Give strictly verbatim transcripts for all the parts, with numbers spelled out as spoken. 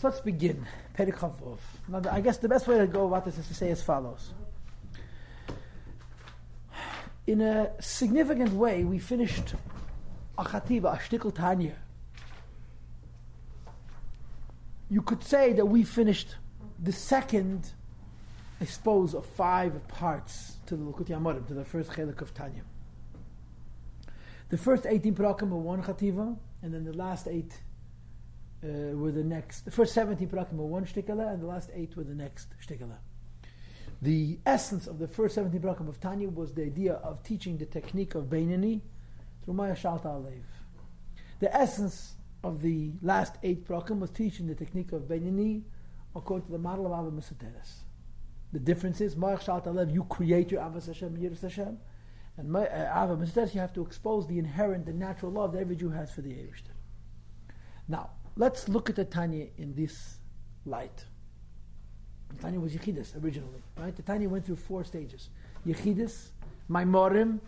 So let's begin. Perikhavov. Now, I guess the best way to go about this is to say as follows. In a significant way, we finished a Khativa, a Shtikl Tanya. You could say that we finished the second, I suppose, of five parts to the Likutei Amorim, to the first Chelik of Tanya. The first eighteen parakim were one Khativa, and then the last eight uh, were the next. The first seventeen parakim were one shtikala, and the last eight were the next shtikala. The essence of the first seventeen parakim of Tanya was the idea of teaching the technique of Beinani through Maya Shalta Alev. The essence of the last eight parakim was teaching the technique of Beinani according to the model of Ava Mesoteres. The difference is Maya Shalta Alev, you create your Avas Hashem, Yiras Hashem, and Ava Mesoteres, you have to expose the inherent, the natural love that every Jew has for the Eivishter. Now, let's look at the Tanya in this light. The Tanya was Yechidus originally, right? The Tanya went through four stages: Yechidus, Maimorim,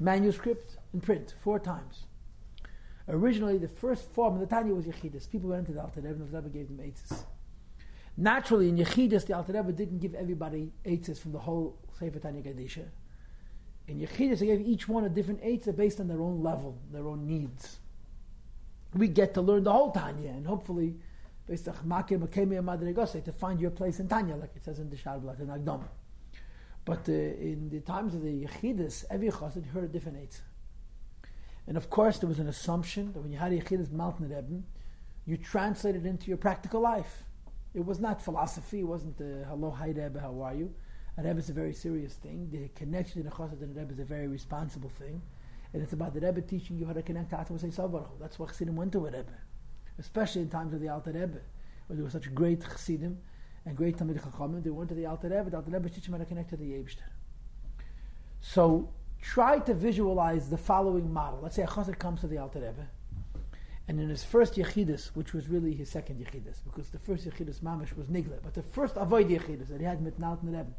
manuscript, and print, four times. Originally, the first form of the Tanya was Yechidus. People went to the Alter Rebbe, and the Alter Rebbe gave them eitzes. Naturally, in Yechidus, the Alter Rebbe didn't give everybody eitzes from the whole Sefer Tanya Gadisha. In Yechidus, they gave each one a different eitzah based on their own level, their own needs. We get to learn the whole Tanya, and hopefully, to find your place in Tanya, like it says in the Sharblat and Agdom. But uh, in the times of the Yechidus, every Chassid heard a different eitzah. And of course, there was an assumption that when you had a Yechidus Maltner Rebbe, you translated it into your practical life. It was not philosophy, it wasn't uh, hello, hi Rebbe, how are you? A Rebbe is a very serious thing. The connection to the Chassid and the Rebbe is a very responsible thing. And it's about the Rebbe teaching you how to connect to Atam Hussein Salvarach. That's why Chassidim went to a Rebbe, especially in times of the Alter Rebbe, where there were such great Chassidim and great Talmid Chachamim. They went to the Alter Rebbe. The Alter Rebbe teach them how to connect to the Eibshter. So try to visualize the following model. Let's say a Chassid comes to the Alter Rebbe, and in his first Yechidus, which was really his second Yechidus, because the first Yechidus Mamish was Nigla, but the first Avoid Yechidus that he had with Nalt and Rebbe,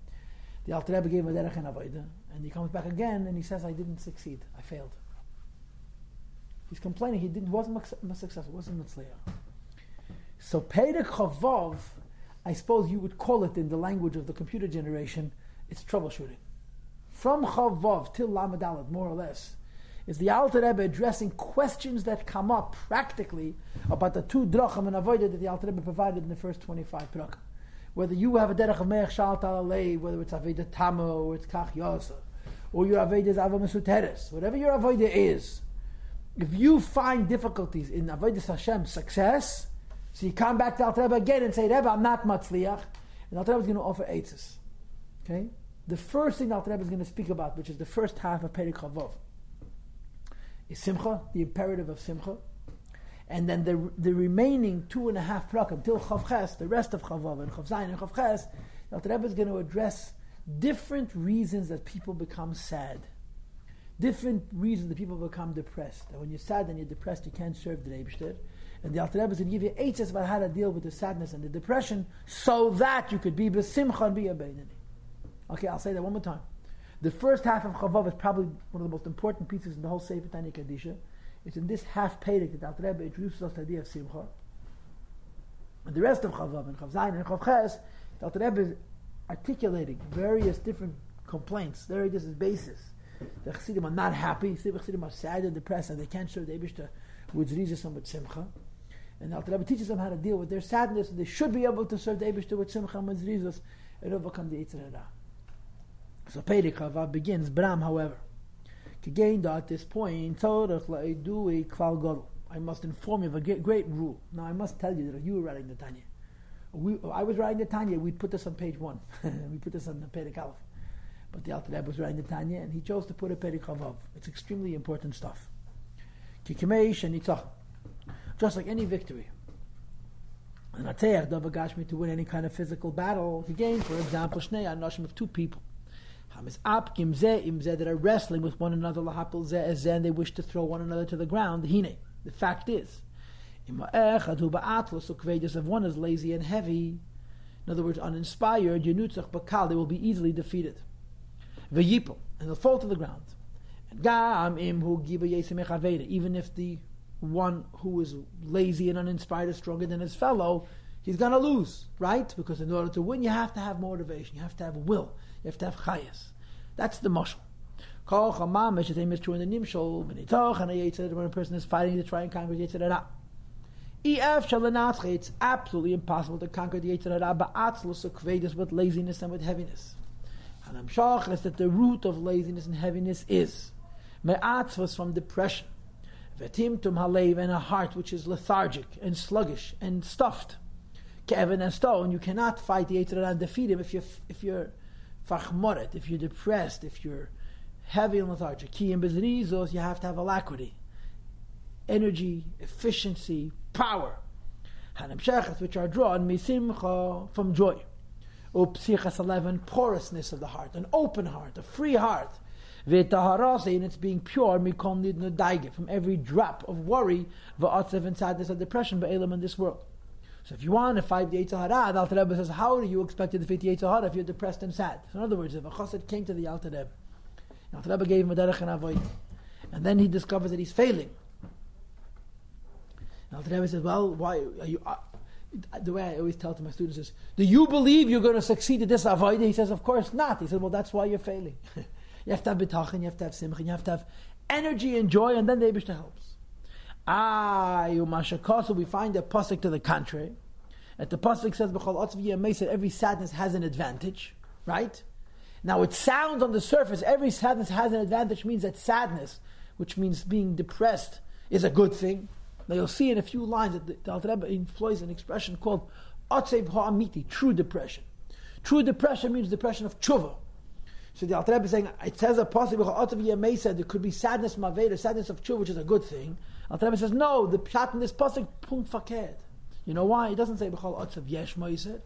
the Alter Rebbe gave a derech and avodah, and he comes back again and he says, I didn't succeed, I failed. He's complaining he didn't wasn't successful, wasn't mitzliach. So Perek Chavov, I suppose you would call it in the language of the computer generation, it's troubleshooting. From Chavov till Lamed Aleph, more or less, is the Alter Rebbe addressing questions that come up practically about the two drachim and avodah that the Alter Rebbe provided in the first twenty-five drachim. Whether you have a derech of me'ech shal talalei, whether it's aveda tama or it's kach yasa, or your aveda is ava mesuteres, whatever your aveda is, if you find difficulties in aveda Hashem success, so you come back to Alter Rebbe again and say, Rebbe, I'm not matzliach, and Alter Rebbe is going to offer eitzes. Okay, the first thing Alter Rebbe is going to speak about, which is the first half of Perek Chavov, is simcha, the imperative of simcha. And then the the remaining two and a half parakim till Chav Ches, the rest of Chavav and Chav Zayin and Chav Ches, the Alter Rebbe is going to address different reasons that people become sad, different reasons that people become depressed. And when you're sad and you're depressed, you can't serve the Eibishter. And the Alter Rebbe is going to give you eitzes about how to deal with the sadness and the depression, so that you could be b'simcha and be a beinani. Okay, I'll say that one more time. The first half of Chavav is probably one of the most important pieces in the whole Sefer Tanya Kadisha. It's in this half Perek that Alter Rebbe introduces us to the idea of Simcha. And the rest of Chavav and Chav Zayin and Chav Ches, Alter Rebbe is articulating various different complaints. There it is, his basis. The Chassidim are not happy. The Chassidim are sad and depressed, and they can't serve the Eibishter with Rizus and with Simcha. And Alter Rebbe teaches them how to deal with their sadness, and they should be able to serve the Eibishter with Simcha and with Rizus and overcome the Yetzer Hara. So Perek Chavav begins. Bram, however, Again, at this point, I must inform you of a great, great rule. Now, I must tell you that if you were writing the Tanya, we, if I was writing the Tanya, we'd put this on page one. We put this on the Perek Aleph. But the Alter Rebbe was writing the Tanya, and he chose to put a Perek Chavov. It's extremely important stuff. Just like any victory, to win any kind of physical battle, to gain, for example, Shnei Anashim of two people, that are wrestling with one another, and they wish to throw one another to the ground. The fact is, if one is lazy and heavy, in other words, uninspired, they will be easily defeated. And they'll fall to the ground. Even if the one who is lazy and uninspired is stronger than his fellow, he's going to lose, right? Because in order to win, you have to have motivation. You have to have will. You have to have chayas. That's the mashal. Kol chamamish, the same is true in the nimshol, b'nitoch, and the when a person is fighting to try and conquer the Yetzirah. Ef shalanatche, it's absolutely impossible to conquer the Yetzirah ba'atzlus ukvedus, with laziness and with heaviness. And I'm sure that the root of laziness and heaviness is me'atzvus, from depression. V'timtum halev, and a heart which is lethargic and sluggish and stuffed. Kevin and stone, you cannot fight the Yetzirah and defeat him if you're if you're fachmoret, if you're depressed, if you're heavy and lethargic. Ki and bezrizos, you have to have alacrity, energy, efficiency, power. Hanim shechas, which are drawn misimcha, from joy. Upsichas eleven, porousness of the heart, an open heart, a free heart. V'taharase, and it's being pure, mikom nid nodaige, from every drop of worry, v'atzev, and sadness and depression, ba'elam, in this world. So if you want to fight the Yetzer Hara, the Alter Rebbe says, how do you expect to defeat the Yetzer Hara if you're depressed and sad? So in other words, if a chassid came to the Alter Rebbe, the Alter Rebbe gave him a derech and avoid, and then he discovers that he's failing. The Alter Rebbe says, well, why are you... Uh, the way I always tell to my students is, do you believe you're going to succeed at this avoid? He says, of course not. He said, well, that's why you're failing. You have to have bitachin, you have to have simcha, you have to have energy and joy, and then the Eibishter helps. Ah, so we find a pasuk to the contrary. And the pasuk says, "B'chol otzvi yemei," every sadness has an advantage, right? Now it sounds on the surface, every sadness has an advantage, means that sadness, which means being depressed, is a good thing. Now you'll see in a few lines that the, the Alter Rebbe employs an expression called "otzev ha'amiti," true depression. True depression means depression of tshuva. So the Alter Rebbe is saying, it says a pasuk, "B'chol otzvi yemei," there could be sadness maveda, sadness of tshuva, which is a good thing. Alter Rebbe says, no, the pshat in this pasuk, pum faked. You know why? It doesn't say b'chal otzav yesh meiser.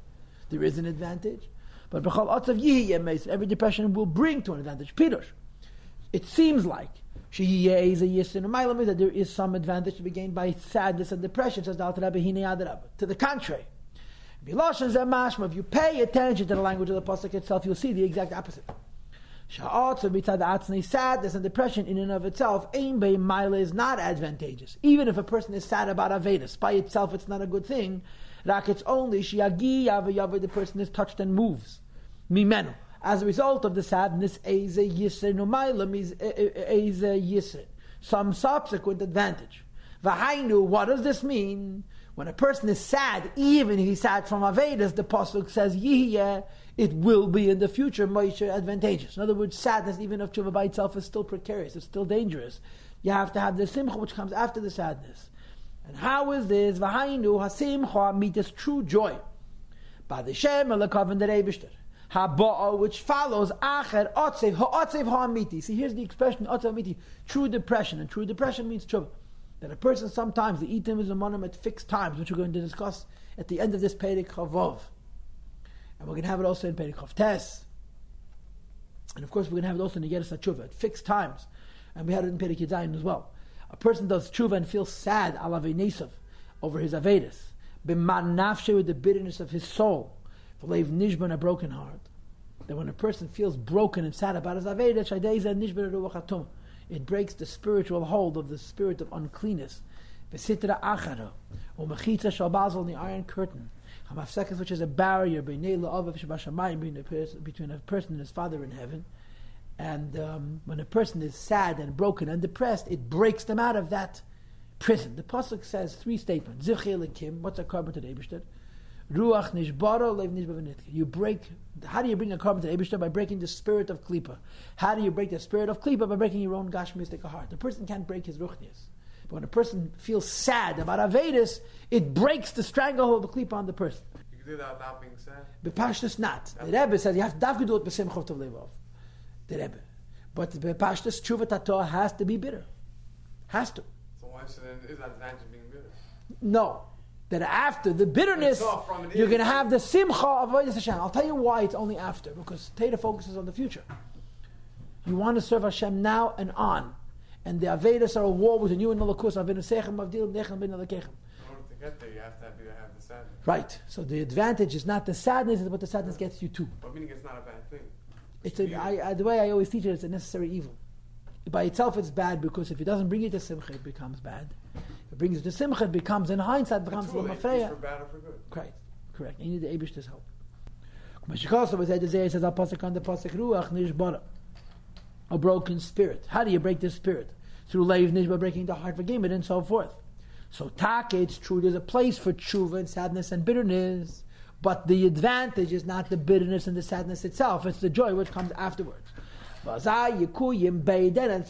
There is an advantage. But b'chal otzav yihiyeh meiser, every depression will bring to an advantage. Pirush, it seems like, sheyiyeh is a yisin u'maylam, that there is some advantage to be gained by sadness and depression, says the Alter Rebbe, hinei ad Rebbe. To the contrary. If you pay attention to the language of the pasuk itself, you'll see the exact opposite. Sadness and depression in and of itself is not advantageous. Even if a person is sad about Avedis, by itself it's not a good thing. It's only the person is touched and moves. As a result of the sadness, some subsequent advantage. What does this mean? When a person is sad, even if he's sad from Avedis, the pasuk says, it will be in the future moisture advantageous. In other words, sadness, even of tshuva by itself, is still precarious. It's still dangerous. You have to have the simcha, which comes after the sadness. And how is this? V'hainu hasimcha mitis, true joy. B'adishem elakaven derebishter. Haba'a, which follows acher otzev ha'otzev ha'amiti. See, here's the expression otzev ha'amiti, true depression. And true depression means tshuva. That a person sometimes, the itim is a monim at fixed times, which we're going to discuss at the end of this Perek Chavov. And we're going to have it also in Perek Chof Tes. And of course, we're going to have it also in the Yeres HaTshuva at fixed times. And we had it in Perek Yadayin as well. A person does tshuva and feels sad, alavei nesav, over his avedis. B'man nafshe, with the bitterness of his soul. V'leiv nishban, a broken heart. That when a person feels broken and sad about his avedis, shadeiza nishban ruach hatum, it breaks the spiritual hold of the spirit of uncleanness. V'sitra achara, u'mechitza shal basel, in the iron curtain. Hamafsekas, which is a barrier between a person and his Father in heaven. And um, when a person is sad and broken and depressed, it breaks them out of that prison. The pasuk says three statements. Zichei lekim, what's a carbon to the Eibishter? Ruach nishbara, leiv nishba v'nitke. You break, how do you bring a carbon to the Eibishter? By breaking the spirit of klipa. How do you break the spirit of klipa? By breaking your own gashmistic heart. The person can't break his ruchnias. But when a person feels sad about Avedis, it breaks the stranglehold of the klipa on the person. You can do that without being sad? Bepashtus not. The Rebbe says you have to do it b'simchov tov levov. The Rebbe. But bepashtus, tshuva tatorah has to be bitter. Has to. So why should it is that advantage of being bitter? No. That after the bitterness, you're going to have the simcha of Avodas Hashem. I'll tell you why it's only after. Because Torah focuses on the future. You want to serve Hashem now and on. And the Avedas are a war between you and the Lakus. In order to get there, you have to have, you have the sadness. Right. So the advantage is not the sadness, but the sadness gets you too. But meaning it's not a bad thing. It's a, I, I, the way I always teach it, it's a necessary evil. By itself, it's bad, because if it doesn't bring you to simcha, it becomes bad. If it brings you to simcha, it becomes, in hindsight, it becomes mafreya. It's for bad or for good. Right. correct. He needed the Eibishter's help. Meshikosa was Isaiah says, a broken spirit. How do you break this spirit? Through Leiv Nish, by breaking the heart for Gimit and so forth. So Taka, it's true, there's a place for tshuva and sadness and bitterness, but the advantage is not the bitterness and the sadness itself, it's the joy which comes afterwards. And so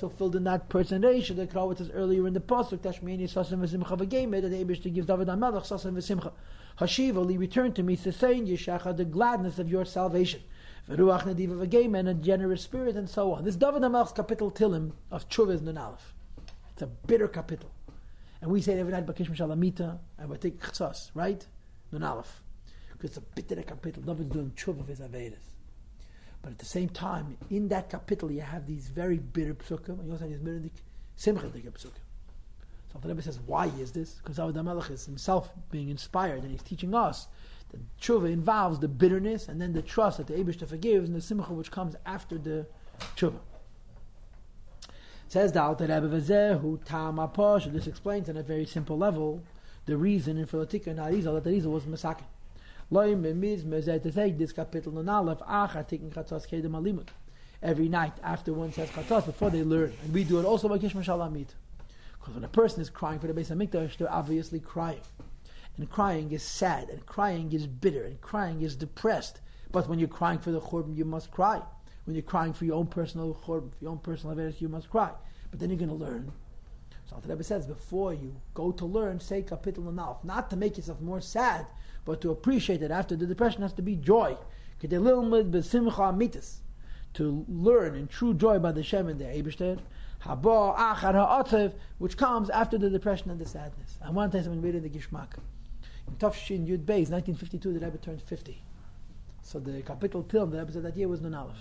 filled in that personation, the Krawat says earlier in the Pasuk, Tashmini Sasim Vesimcha V'Geimed, that the Eibishter gives David HaMelech Sasim Vesimcha. Hashivali, return to me, Sisein Yishacha, the gladness of your salvation. V'ruach Nadiva V'Geimed, and a generous spirit, and so on. This David HaMelech's capital Tilim of Tshuva is Nun Aleph. It's a bitter capital. And we say it every night, Bakish Mishalamita, and we take Chsas, right? Nun Aleph. Because it's a bitter capital. David's doing Tshuva of his Avedas. But at the same time, in that capital, you have these very bitter psukim, and you also have these bitter simchadik psukim. So the Rebbe says, why is this? Because David HaMelech is himself being inspired, and he's teaching us that tshuva involves the bitterness and then the trust that the Eibishter forgives, and the simcha which comes after the tshuva. Says the Alter Rebbe Vezehu Tam HaPosh. This explains on a very simple level the reason in Philotika and Arizal that Arizal was Masakin. This capital every night after one says chatzos, before they learn, and we do it also by Kishma Shalamit. Because when a person is crying for the Beis Hamikdash, they're obviously crying, and crying is sad, and crying is bitter, and crying is depressed. But when you're crying for the Churban, you must cry. When you're crying for your own personal Churban, for your own personal Averis, you must cry. But then you're going to learn. So Alter Rebbe says, before you go to learn, say kapitel nanaf, not to make yourself more sad, but to appreciate that after the depression has to be joy. To learn in true joy by the Shem and the Eibishter, which comes after the depression and the sadness. I want to tell you something really in the Gishmak. In Tov Shin Yud Beis, nineteen fifty-two, the Rebbe turned fifty. So the capital Tilm, the Rebbe said that year was Nun Aleph.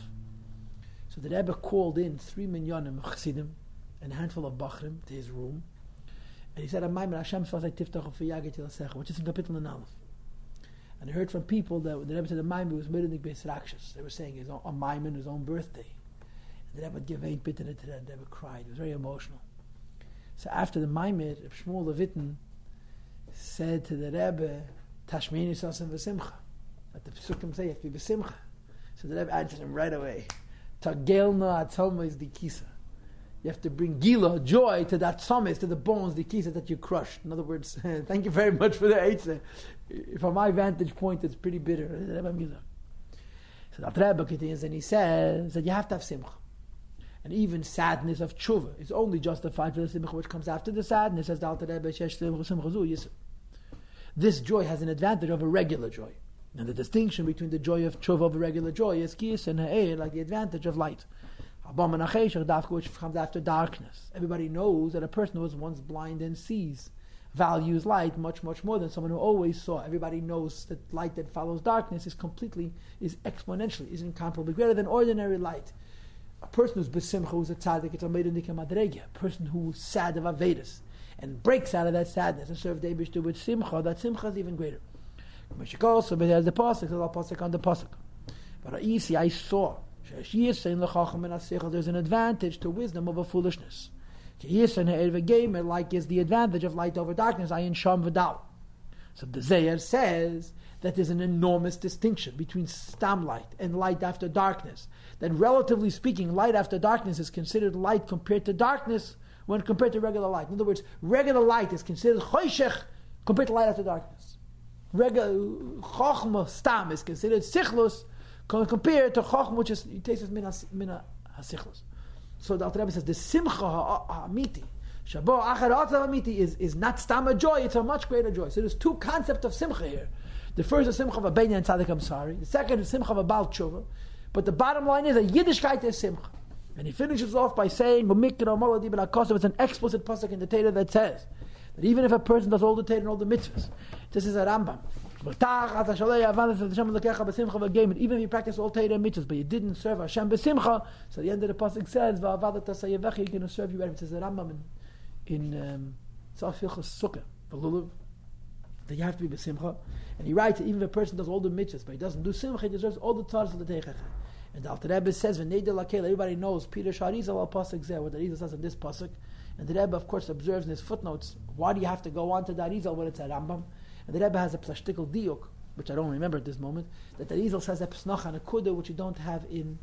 So the Rebbe called in three minyanim Chassidim, and a handful of Bachrim to his room, and he said, which is in Kapitel Nun Aleph. And I heard from people that the Rebbe said the Maimon was Mirindik Beis Rakshas. They were saying his own, a Maimon, his own birthday. And the Rebbe gave eight bit in it, and the Rebbe cried. It was very emotional. So after the Maimon, Shmuel Levittin said to the Rebbe, Tashmini Sasim V'Simcha. That the Pesukim say, you have to be V'Simcha. So the Rebbe answered him right away. Tagelna Atzalma is Dikisa. You have to bring gila, joy, to that tzomis, to the bones, the kisah that you crushed. In other words, thank you very much for the eitzah. From my vantage point, it's pretty bitter. So the Rebbe continues and he says that you have to have simcha. And even sadness of tshuva is only justified for the simcha which comes after the sadness. As the Alter Rebbe says, this joy has an advantage over regular joy. And the distinction between the joy of tshuva over regular joy is kis and ha'er, like the advantage of light. Which comes after darkness. Everybody knows that a person who was once blind and sees values light much, much more than someone who always saw. Everybody knows that light that follows darkness is completely, is exponentially, is incomparably greater than ordinary light. A person who's besimcha, who's a tzaddik, it's a meidendike madrege, a person who's sad of Avedis and breaks out of that sadness and serves the Eibishter with simcha, that simcha is even greater. Also, but as the pasuk, the pasuk on the pasuk. But Aisi, I saw. There's an advantage to wisdom over foolishness. Like is the advantage of light over darkness. I in Sham Vidal. So the Zeyer says that there's an enormous distinction between stam light and light after darkness. That relatively speaking, light after darkness is considered light compared to darkness when compared to regular light. In other words, regular light is considered choshech compared to light after darkness. Regular chochma stam is considered sichlus compared to Chochmah, which is, it takes us mina hasichlus. So the Alter Rebbe says, the simcha ha'amiti, shabo achar ha'atzav amiti, is, is not stam a joy, it's a much greater joy. So there's two concepts of simcha here. The first is simcha v'abenya and tzaddik, I'm sorry. The second is simcha v'abal tshuva. But the bottom line is that Yiddishkeit is simcha. And he finishes off by saying, it's an explicit pasuk in the Torah that says, that even if a person does all the Torah and all the mitzvahs, this is a Rambam, even if you practice all Torah and mitzvahs, but you didn't serve Hashem b'simcha, so the end of the pasuk says, "You're going to serve you." It says the Rambam in Tzaf Hilchos Sukkah, that you have to be b'simcha. And he writes, that even if a person does all the mitzvahs, but he doesn't do simcha, he deserves all the tzaras of the Teichach. And the Alter Rebbe says, everybody knows Peter Sharizal al pasuk zeh, what the Rizal says in this pasuk. And the Rebbe, of course, observes in his footnotes, why do you have to go on to the Rizal when it's a Rambam? And the Rebbe has a plashtikal diuk which I don't remember at this moment, that the Arizal says a Pesnach and a Kuda, which you don't have in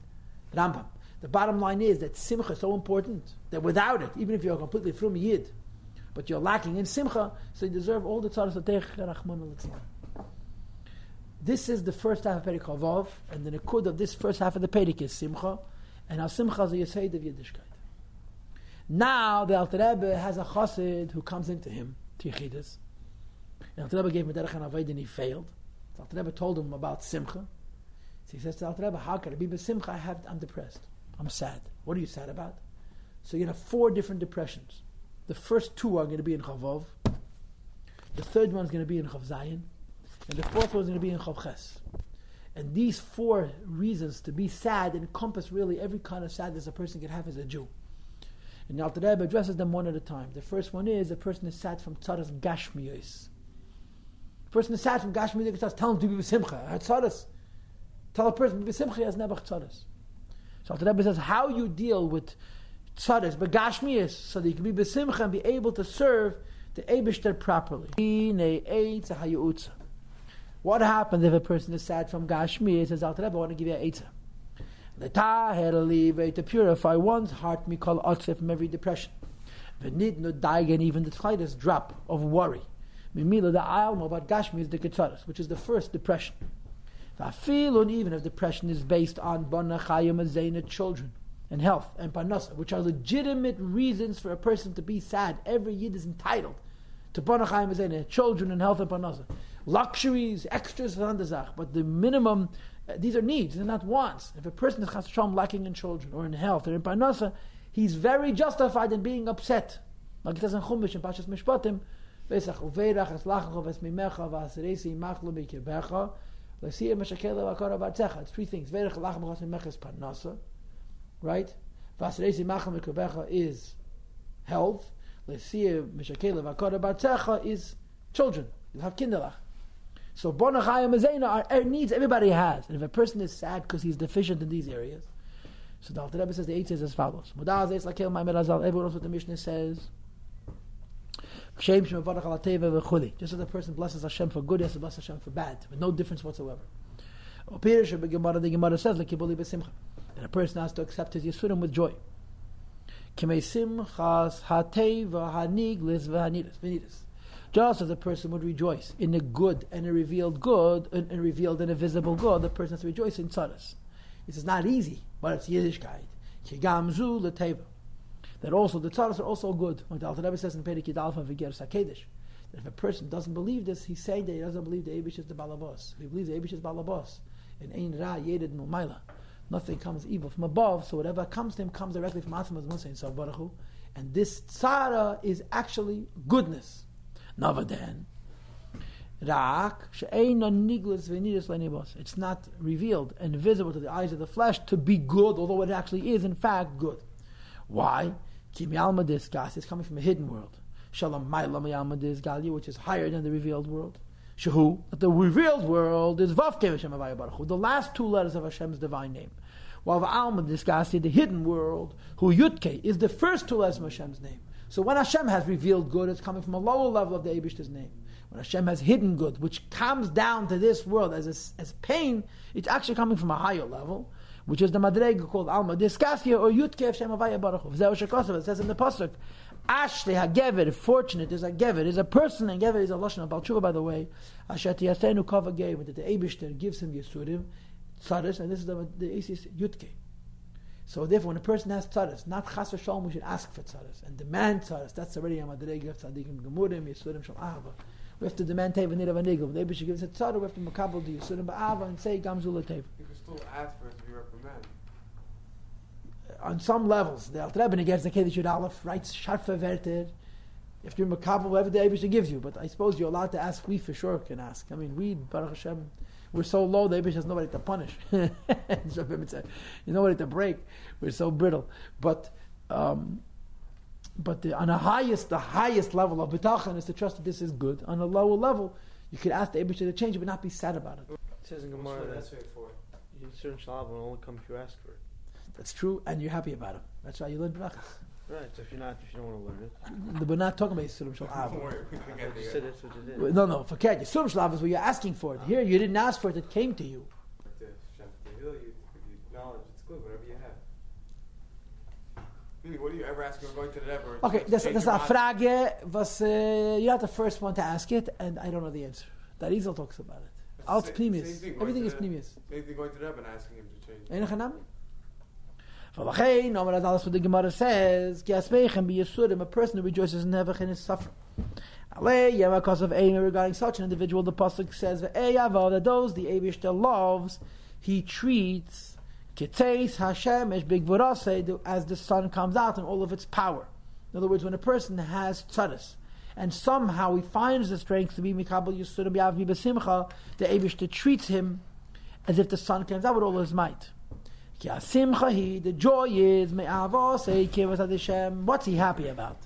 Rambam. The bottom line is that Simcha is so important that without it, even if you're completely from Yid, but you're lacking in Simcha, so you deserve all the Tzaras Atech Rachman al-Litzlan. This is the first half of Perik Chavav, and the Nekud of this first half of the Perik is Simcha, and our Simcha is a Yisaid of Yiddishkeit. Now the Alter Rebbe has a Chassid who comes into him, to Yechidus. The Alter Rebbe gave him a Derech and Aved and he failed. The Alter Rebbe told him about Simcha. So he says to the Alter Rebbe, how can it be with Simcha? I have, I'm depressed. I'm sad. What are you sad about? So you're going to have four different depressions. The first two are going to be in Chavov. The third one is going to be in Chav Zayin. And the fourth one is going to be in Chav Ches. And these four reasons to be sad encompass really every kind of sadness a person can have as a Jew. And the Alter Rebbe addresses them one at a time. The first one is a person is sad from Tzaras Gashmiyos. The person is sad from Gashmiyos because tell him to be b'simcha. I had Tzaras. Tell a person to be b'simcha, he has Nebach Tzaras. So the Rebbe says, how you deal with Tzadas, but Gashmiyas, so that you can be b'simcha and be able to serve the Eibishter properly. What happens if a person is sad from Gashmiyas? Says Alter Rebbe, I want to give you an eitzah. To purify one's heart, mikol otzeh, from every depression. V'nid no daigen, even the slightest drop of worry. Mimila the alma about Gashmiyas the Tzadas, which is the first depression. V'afilun, even if depression is based on bona chayim azayna, children and health and parnasa, which are legitimate reasons for a person to be sad. Every Yid is entitled to bona chayim azayna, children and health and parnasa, luxuries, extras, but the minimum, uh, these are needs, they're not wants. If a person is chas v'shalom lacking in children or in health or in parnasa, he's very justified in being upset. Like it says in Chumash and Parshas Mishpatim, Vesach uveirach es lachachov es mimecha v'aseresi imachlo b'kebecha. It's three things. Right? Is health. Is children. You have kinderlach. So bonachayim azena are needs everybody has. And if a person is sad because he's deficient in these areas, so the Alter Rebbe says the eight says as follows. Everyone knows what the Mishnah says. Just as a person blesses Hashem for good, he has to bless Hashem for bad, with no difference whatsoever. The Gemara says, and a person has to accept his Yisurim with joy. Just as a person would rejoice in a good and a revealed good, and a revealed and a visible good, the person has to rejoice in tzaras. This is not easy, but it's Yiddishkeit. That also, the tzaras are also good. When the Alter Rebbe says in Perikid Alfa Viger Sakedesh, that if a person doesn't believe this, he's saying that he doesn't believe the Eibush is the Balabos. If he believes the Eibush is Balabos, and Ein Ra Yedid Mumayla, nothing comes evil from above, so whatever comes to him comes directly from Atmaz Musayin Sav Baruch Hu. And this tzara is actually goodness. Navadan. Raak she'eino niglas v'nidus le'nibos. It's not revealed and visible to the eyes of the flesh to be good, although it actually is, in fact, good. Why? Kimi Alma Disgas is coming from a hidden world. Shalom Mailam Yalma Disgalia, which is higher than the revealed world. Shehu, that the revealed world is Vavke Hashem Avaya Baruch Hu, the last two letters of Hashem's divine name. While V'alma Disgasi, the hidden world, Hu Yudke, is the first two letters of Hashem's name. So when Hashem has revealed good, it's coming from a lower level of the Eibishter's name. When Hashem has hidden good, which comes down to this world as, a, as pain, it's actually coming from a higher level, which is the Madrega called Alma Diskasya or Yudke Hashem Avaya Baruch Hu. It says in the Pasuk, Ashley HaGever, fortunate is a Gever, is a person, and Gever is a Lashon of Baal Tshuva, by the way. Asher Tiyasenu Kava Gever, that the Eibishter gives him Yisurim, Tzaris, and this is the, the Isis Yudke. So therefore, when a person has Tzaris, not Chas V'Shalom, we should ask for Tzaris, and demand Tzaris. That's already a Madrega of Tzadikim Gemurim, Yisurim Shal Ahava. We have to demand Teva Nid of Anigel. The Eibishter gives a Tzara, we have to Makabal the Yisurim Ba'ava, and say Gamzul Teva. Still ask for it to be recommended. On some levels, the Alter Rebbe against the Kedush Yud Aleph writes Sharfe Verter. If you're makabel, whatever the Eibishter gives you, but I suppose you're allowed to ask. We for sure can ask. I mean, we Baruch Hashem, we're so low. The Eibishter has nobody to punish. There's nobody to break. We're so brittle. But um, but the, on the highest, the highest level of bitachon is to trust that this is good. On a lower level, you could ask the Eibishter to change it, but not be sad about it. It says in Gemara that's very for. Certain shalom will only come if you ask for it. That's true, and you're happy about it. That's why you learn brachas. Right, so if you're not, if you don't want to learn it, we're not talking about Yisurim Shel Avos. No, no, forget Yisurim Shel Avos. Is what you're asking for it. Here, you didn't ask for it; it came to you. You acknowledge it's good, whatever you have. Really, what do you ever ask when going to the Rebbe? Okay, that's that's a frage. Was uh, you're not the first one to ask it, and I don't know the answer. The Arizal talks about it. Alts Pnimis. Everything is Pnimis. Same thing going to the Rebbe and asking him to change. Ein Chanami. The Gemara says, a person who rejoices in Nevach and is suffering. Regarding such an individual, the Pasuk says that those the Eibishter loves, he treats as the sun comes out in all of its power. In other words, when a person has tzaddis, and somehow he finds the strength to be Mikabel Yisur B'Avmi B'Simcha, the Eibishter treats him as if the sun comes out with all his might. The joy is, what's he happy about?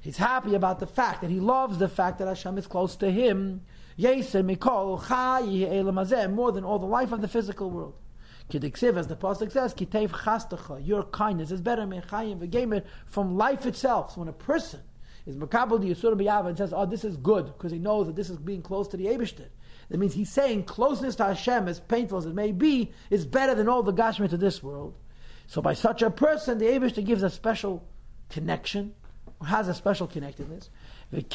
He's happy about the fact that he loves the fact that Hashem is close to him, more than all the life of the physical world. As the Pasuk says, your kindness is better from life itself. So when a person is makabel the Yisur b'Yava and says, oh, this is good, because he knows that this is being close to the Eibishter, that means he's saying closeness to Hashem, as painful as it may be, is better than all the gashmit to this world. So by such a person, the Eibishter gives a special connection, or has a special connectedness. And his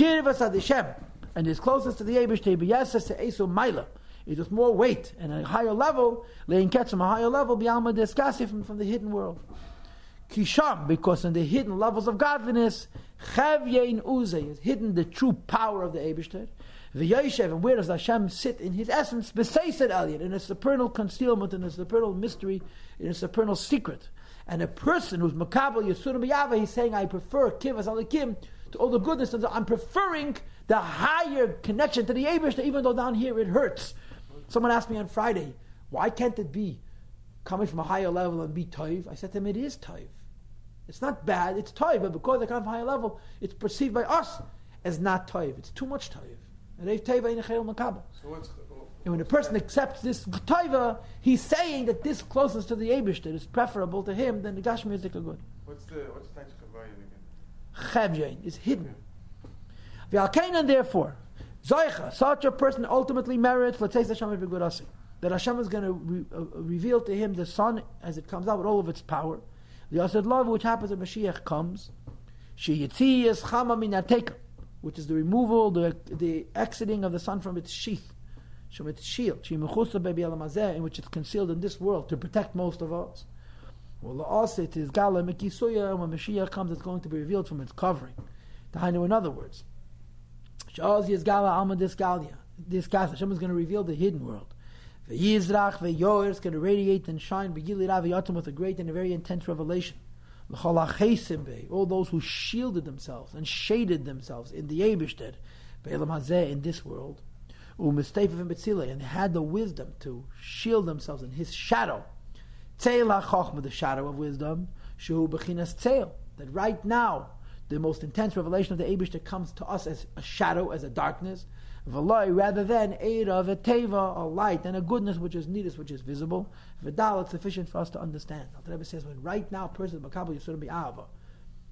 closeness to the Eibishter is with more weight and a higher level, from a higher level, from the hidden world. Kisham, because in the hidden levels of godliness, is hidden the true power of the Eibishter. The Yoshev, and where does Hashem sit in His essence? Beseised Aliyah, in a supernal concealment, in a supernal mystery, in a supernal secret. And a person who's Makabel Yisurim B'Yaveh, he's saying, I prefer Kivas Alikim to all the goodness, and I'm preferring the higher connection to the Eibishter, even though down here it hurts. Someone asked me on Friday, why can't it be coming from a higher level and be Toiv? I said to him, it is Toiv. It's not bad, it's Toiv, but because they come from a higher level, it's perceived by us as not Toiv. It's too much Toiv. So what's the, oh, and when a person that? accepts this taiva, he's saying that this closeness to the Eibishter is preferable to him than the Gashmi Yizikah good. What's the what's the Chavyain again? Chavyain is hidden. V'alkein, and therefore, Zoicha, such a person ultimately merits L'tzeis Hashem B'Gudasi, that Hashem is going to re, uh, reveal to him the sun as it comes out with all of its power. The Yasod Love, which happens when Mashiach comes, Sheyitzi is Chama Min Ateka, which is the removal, the the exiting of the sun from its sheath, from its shield, in which it's concealed in this world to protect most of us. Well, it is gala mikisuya, and when Mashiach comes, it's going to be revealed from its covering. Tahainu, in other words, Shaz is gala alma disgalia. This Hashem is going to reveal the hidden world. The Yizrach, the Yoer is going to radiate and shine with a great and a very intense revelation. All those who shielded themselves and shaded themselves in the Eibishter, in this world, and had the wisdom to shield themselves in His shadow, the shadow of wisdom, that right now the most intense revelation of the Eibishter comes to us as a shadow, as a darkness, rather than a light and a goodness which is needed, which is visible. Vidal, it's sufficient for us to understand. The Rebbe says, when right now, person is Makabel Yisurim B'Yava.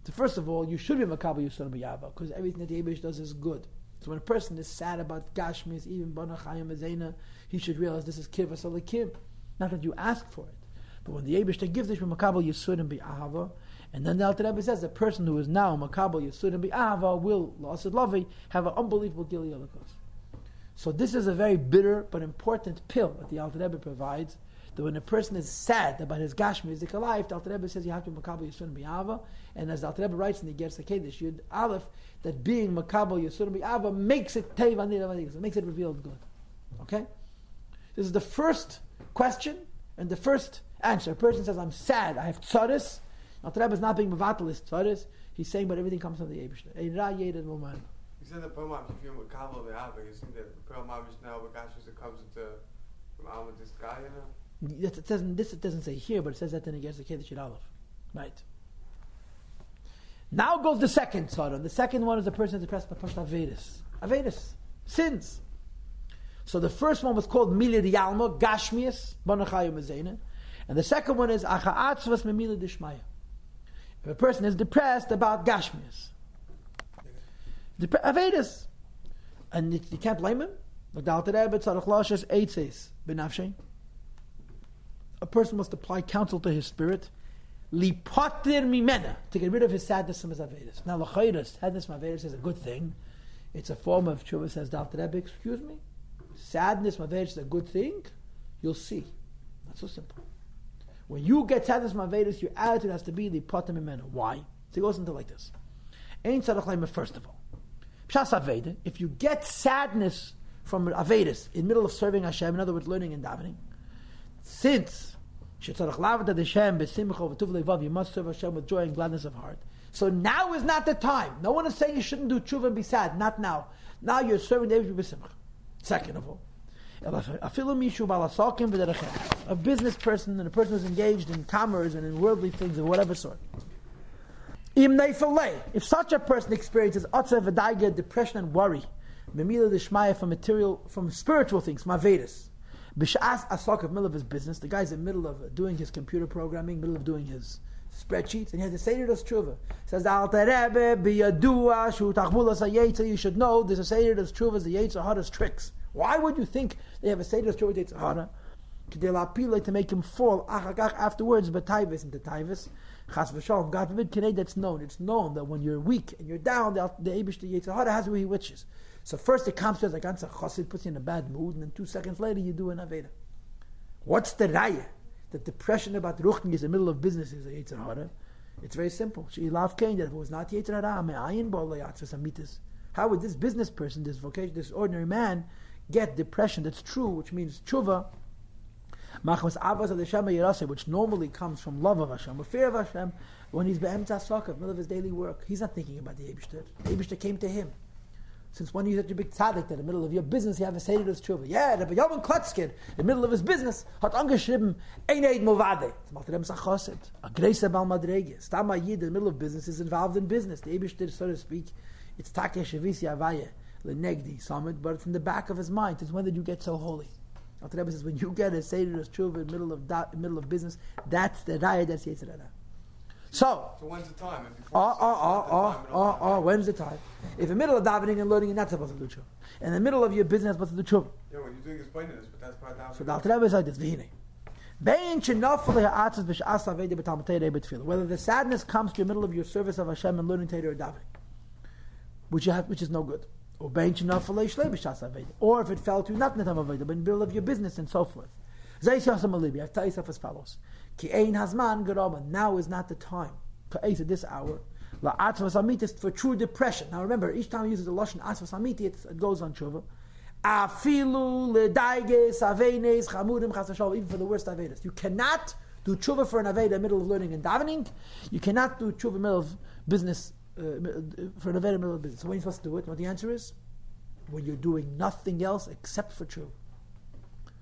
So first of all, you should be Makabel Yisurim B'Yava, because everything that the Eibush does is good. So when a person is sad about Gashmis, even Banachayim Azena, he should realize this is Kivas Alikim. Not that you ask for it, but when the Eibush gives this, Makabel Yisurim B'Yava. And then the Alter Rebbe says, the person who is now Makabel Yisurim B'Yava will, L'Asid Lavi, have an unbelievable Gilui Alakos. So this is a very bitter but important pill that the Alter Rebbe provides, that when a person is sad about his Gashmi Yizikah life, the Alter Rebbe says you have to be Makabel Yisurim B'Yava, and as the Alter Rebbe writes in the Gersa Kedesh, Yud Aleph, that being Makabel Yisurim B'Yava makes it Teiv Aniravadigas, it makes it revealed good. Okay? This is the first question and the first answer. A person says, I'm sad, I have tzaddis. The Alter Rebbe is not being Mavatal is tzaddis, he's saying, but everything comes from the Eibishter. Ein Ra Yered Moman. You said that Perlmam, if you're with Kabbalah Be'ava, you see that Perlmam is now with Gashmis that comes into, from Alma Disgalia, you know? It doesn't, this, it doesn't say here, but it says that in the Kedesh Yud Aleph. Right. Now goes the second tzara. The second one is the person depressed by Pashta Avedis. Avedis. Sins. So the first one was called Mila D'Yalma, Gashmias, Banachayim Azena. And the second one is Acha Atzvas Memila D'Shmaya. If a person is depressed about Gashmias, Dep- Avedis, and you, you can't blame him. A person must apply counsel to his spirit, lipatir mimena, to get rid of his sadness from his Avedis. Now, l'chayris, sadness from Avedis is a good thing. It's a form of tshuva, says the Alter Rebbe. Excuse me, sadness from Avedis is a good thing. You'll see. Not so simple. When you get sadness from Avedis, your attitude has to be lipatir mimena. Why? So it goes into like this. Ein tzarech leimer, first of all. Pshas Aveda, if you get sadness from Avedis in the middle of serving Hashem, in other words, learning and davening, since shetzarech lavad ad Hashem b'simcha v'tuv levav, you must serve Hashem with joy and gladness of heart. So now is not the time. No one is saying you shouldn't do tshuva and be sad. Not now. Now you're serving the Avedis b'simcha. Second of all, a business person and a person who's engaged in commerce and in worldly things of whatever sort. If such a person experiences depression and worry, from material, from spiritual things, mavedis, middle of his business, the guy's in the middle of doing his computer programming, middle of doing his spreadsheets, and he has to say to us tshuva. Says the Alter Rebbe, you should know there's a seder das tshuva, the Yetzer Hara's tricks. Why would you think they have a seder das tshuva, Yetzer Hara? To make him fall afterwards, but taivis into taivis. Chas v'shalom, God forbid, kinei, that's known. It's known that when you're weak and you're down, the Eibush, the Yetzer Hara has where he wishes. So first it comes to us like Ansar Chosid, puts you in a bad mood, and then two seconds later you do an Aveda. What's the raya? The depression about Ruchning is the middle of business is the Yetzer Hara. It's very simple. She'ilav kein, that if it was not Yetzer Hara, me'ayin bo'layat v'samitis. How would this business person, this vocation, this ordinary man, get depression? That's true, which means tshuva, which normally comes from love of Hashem, or fear of Hashem, when he's be'emtza sakav, middle of his daily work. He's not thinking about the Eibishter. The Eibishter came to him. Since when you such a big tzaddik that in the middle of your business you have a seder das tshuva? Yeah, Rabbi Yovan Klutzkin, in the middle of his business, hat angeschrieben, ein eid movade. It's Malterem Sachosid, a greisa bal madrege. Stama Yid, in the middle of business, is involved in business. The Eibishter, so to speak, it's takeh shavisi avaya, lenegdi, summit, but it's in the back of his mind. Since when did you get so holy? Alter Rebbe says, when you get a seder das tshuva in the middle of da, middle of business, that's the raya, that's Yetzer Hara. So, so when's the time? And oh, oh, oh, oh, oh, when's the time? If in the middle of davening and learning, you're not supposed to do tshuva. In the middle of your business, you're supposed to do tshuva. Yeah, well, you're doing this blindness, but that's part of the. So Alter Rebbe says, it's v'hinei. Whether the sadness comes to the middle of your service of Hashem and learning Torah or davening, which you have, which is no good. Or if it fell to you, not in the time of Aveda, but in the middle of your business and so forth. I tell yourself as follows. Now is not the time. At this hour. For true depression. Now remember, each time he uses the Lashon Atzvos Amiti, it goes on tshuva. Even for the worst Avedas. You cannot do tshuva for an Aveda in the middle of learning and davening. You cannot do tshuva in the middle of business. Uh, for an Aveda middle of business. So when you're supposed to do it, what the answer is? When you're doing nothing else except for tshuva.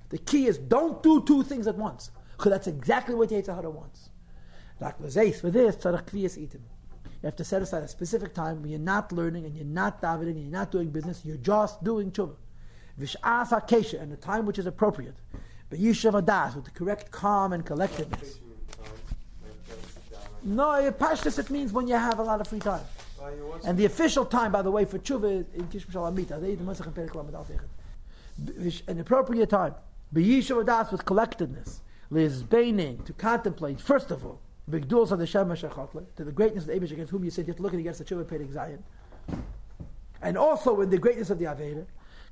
The key is don't do two things at once. Because that's exactly what the Yetzer Hara wants. For this, you have to set aside a specific time when you're not learning and you're not davening and you're not doing business, you're just doing tshuva. And the time which is appropriate. But yishuv hadas, with the correct calm and collectedness. No, pashtus, it means when you have a lot of free time. Uh, and the official time, by the way, for tshuva is in Kishma Shal Amita. An appropriate time. B'yishuv adas, with collectedness. Lizbeining, to contemplate, first of all, b'gdulos hadashem hashachatla, to the greatness of the Eibush against whom you said you're looking against the tshuva peidik zayin. And also in the greatness of the Aveda.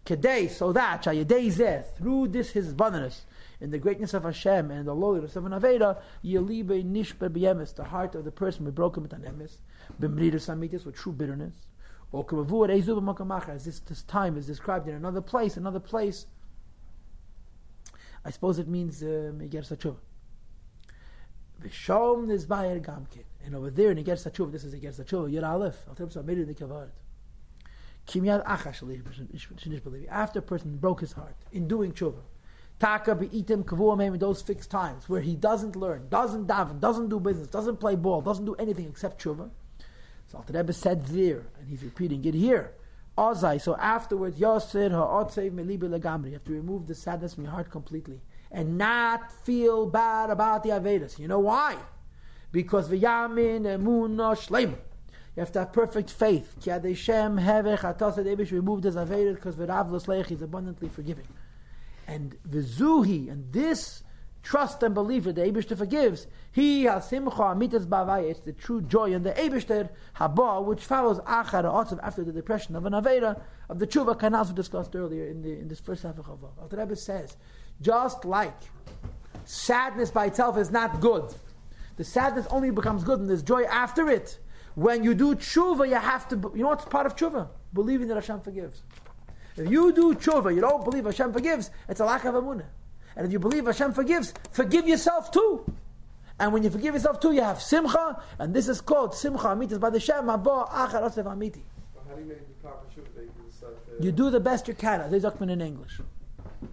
Kedei, so that, shayedei zeh, through this his abundance, in the greatness of Hashem and the lowliness of an Aveda, Yelibe Nishper B'yemes, the heart of the person be broken with an emes, B'mridus Amitis, with true bitterness. Or K'mavur Eizu B'makamachar, as this, this time is described in another place, another place. I suppose it means Neger Sachuva. V'shom Nizbayer Gamkin. And over there, Neger Sachuva, this is Neger Sachuva, Yer Aleph, I'll tell you so, made it in the Kavart. Kimyad Achashalish B'nishbelivi, after a person broke his heart in doing tshuva. Taka be'itim kavuamim, in those fixed times where he doesn't learn, doesn't daven, doesn't do business, doesn't play ball, doesn't do anything except tshuva. So Alter Rebbe said there, and he's repeating it here. Ozai, so afterwards, Yosir ha'otzev melibi legamri. You have to remove the sadness from your heart completely and not feel bad about the Avedas. You know why? because v'yamin emuna shleima. You have to have perfect faith. Ki ad Hashem hevech atasad eibish, removed his aveirah, because v'rav l'sleich, he's abundantly forgiving. And v'zuhi, and this trust and belief that the Eibishter forgives, he hasimcha amitas bavaya, it's the true joy in the Eibishter haba, which follows achar ha'atzav, after the depression of an aveirah, of the tshuva canals we discussed earlier in the in this first half of Chavah. Alter Rebbe says, just like sadness by itself is not good, the sadness only becomes good and there's joy after it. When you do tshuva, you have to, you know what's part of tshuva? Believing that Hashem forgives. If you do tshuva, you don't believe Hashem forgives, it's a lack of emunah. And if you believe Hashem forgives, forgive yourself too. And when you forgive yourself too, you have simcha, and this is called simcha amitis by the Shem haba achar osev amiti. How do you make it proper tshuva? You do the best you can. They document in English.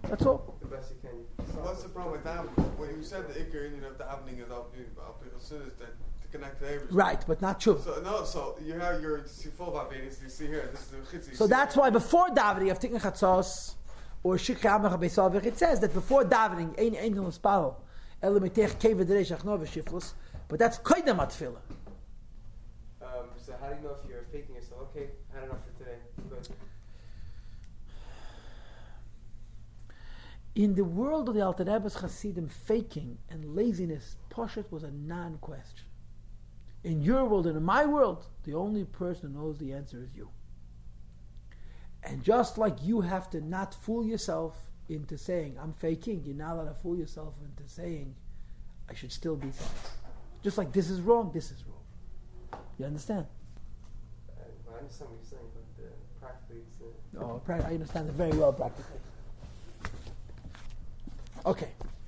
That's all. The best you can. So what's the problem with that? When you said the ikar union of the happening is up, as soon as that. Connect to everything. Right, but not true. So no, so you have your full Vavedis, you see here, this is the chitzi. So that's why before davening, you have taken chatzos or shikha amach beisavich. It says that before davening, ein angel is paro, elemitech kevedreish achnov v'shiflus. But that's koydem atfila. Um, so how do you know if you're faking yourself? Okay, I had enough for today. Good. In the world of the Alter Rebbe's Hasidim, faking and laziness, poshet was a non-question. In your world and in my world, the only person who knows the answer is you. And just like you have to not fool yourself into saying, I'm faking, you're not allowed to fool yourself into saying, I should still be something. Just like this is wrong, this is wrong. You understand? Uh, well, I understand what you're saying, but uh, practically it's... Uh... Oh, I understand it very well practically. Okay.